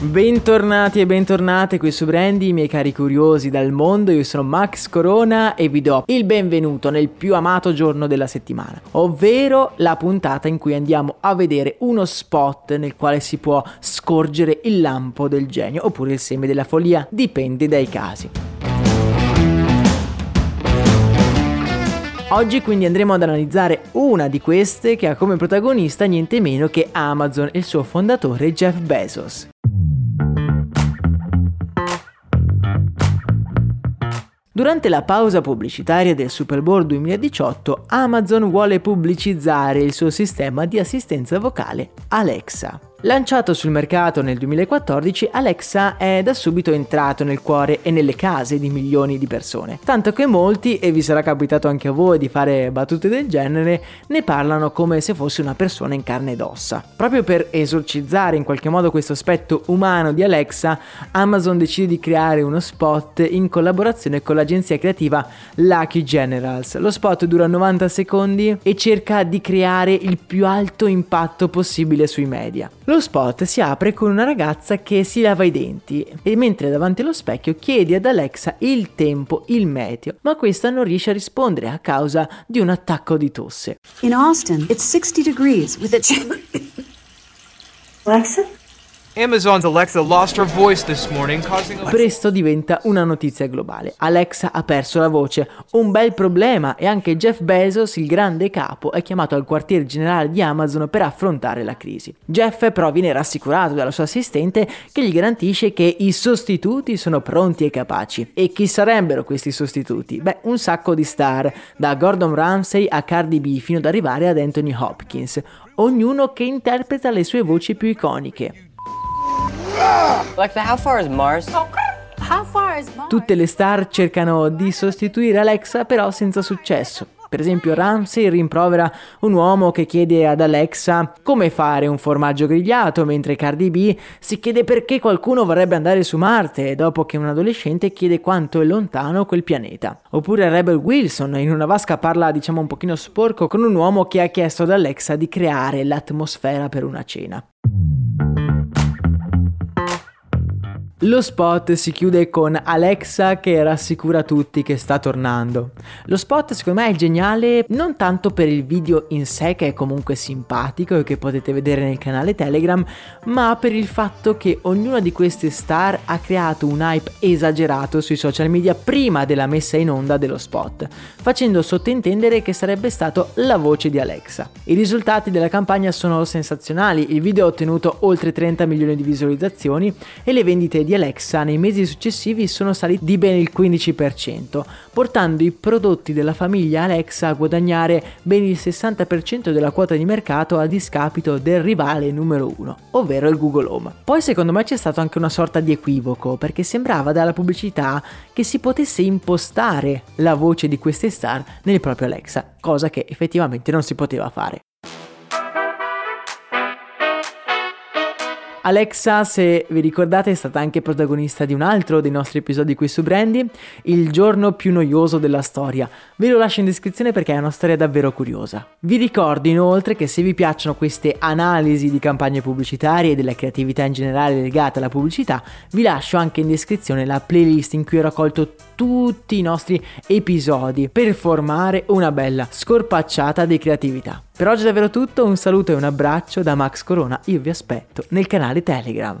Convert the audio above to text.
Bentornati e bentornate qui su Brandy, miei cari curiosi dal mondo. Io sono Max Corona e vi do il benvenuto nel più amato giorno della settimana, ovvero la puntata in cui andiamo a vedere uno spot nel quale si può scorgere il lampo del genio oppure il seme della follia, dipende dai casi. Oggi quindi andremo ad analizzare una di queste che ha come protagonista niente meno che Amazon e il suo fondatore Jeff Bezos. Durante la pausa pubblicitaria del Super Bowl 2018, Amazon vuole pubblicizzare il suo sistema di assistenza vocale Alexa. Lanciato sul mercato nel 2014, Alexa è da subito entrato nel cuore e nelle case di milioni di persone, tanto che molti, e vi sarà capitato anche a voi di fare battute del genere, ne parlano come se fosse una persona in carne ed ossa. Proprio per esorcizzare in qualche modo questo aspetto umano di Alexa, Amazon decide di creare uno spot in collaborazione con l'agenzia creativa Lucky Generals. Lo spot dura 90 secondi e cerca di creare il più alto impatto possibile sui media. Lo spot si apre con una ragazza che si lava i denti e mentre davanti allo specchio chiede ad Alexa il tempo, il meteo, ma questa non riesce a rispondere a causa di un attacco di tosse. In Austin, it's 60 degrees with a Alexa? Amazon's Alexa lost her voice this morning, causing... Presto diventa una notizia globale. Alexa ha perso la voce, un bel problema, e anche Jeff Bezos, il grande capo, è chiamato al quartier generale di Amazon per affrontare la crisi. Jeff però viene rassicurato dalla sua assistente che gli garantisce che i sostituti sono pronti e capaci. E chi sarebbero questi sostituti? Beh, un sacco di star, da Gordon Ramsay a Cardi B fino ad arrivare ad Anthony Hopkins, ognuno che interpreta le sue voci più iconiche. Alexa, how far is Mars? How far is Mars? Tutte le star cercano di sostituire Alexa, però senza successo. Per esempio Ramsay rimprovera un uomo che chiede ad Alexa come fare un formaggio grigliato, mentre Cardi B si chiede perché qualcuno vorrebbe andare su Marte, dopo che un adolescente chiede quanto è lontano quel pianeta. Oppure Rebel Wilson in una vasca parla, diciamo, un pochino sporco con un uomo che ha chiesto ad Alexa di creare l'atmosfera per una cena. Lo spot si chiude con Alexa che rassicura tutti che sta tornando. Lo spot secondo me è geniale non tanto per il video in sé, che è comunque simpatico e che potete vedere nel canale Telegram, ma per il fatto che ognuna di queste star ha creato un hype esagerato sui social media prima della messa in onda dello spot, facendo sottintendere che sarebbe stato la voce di Alexa. I risultati della campagna sono sensazionali, il video ha ottenuto oltre 30 milioni di visualizzazioni e le vendite di Alexa nei mesi successivi sono saliti di ben il 15%, portando i prodotti della famiglia Alexa a guadagnare ben il 60% della quota di mercato a discapito del rivale numero uno, ovvero il Google Home. Poi secondo me c'è stato anche una sorta di equivoco, perché sembrava dalla pubblicità che si potesse impostare la voce di queste star nel proprio Alexa, cosa che effettivamente non si poteva fare. Alexa, se vi ricordate, è stata anche protagonista di un altro dei nostri episodi qui su Brandy, il giorno più noioso della storia. Ve lo lascio in descrizione perché è una storia davvero curiosa. Vi ricordo inoltre che se vi piacciono queste analisi di campagne pubblicitarie e della creatività in generale legata alla pubblicità, vi lascio anche in descrizione la playlist in cui ho raccolto tutti i nostri episodi per formare una bella scorpacciata di creatività. Per oggi è davvero tutto, un saluto e un abbraccio da Max Corona, io vi aspetto nel canale Telegram.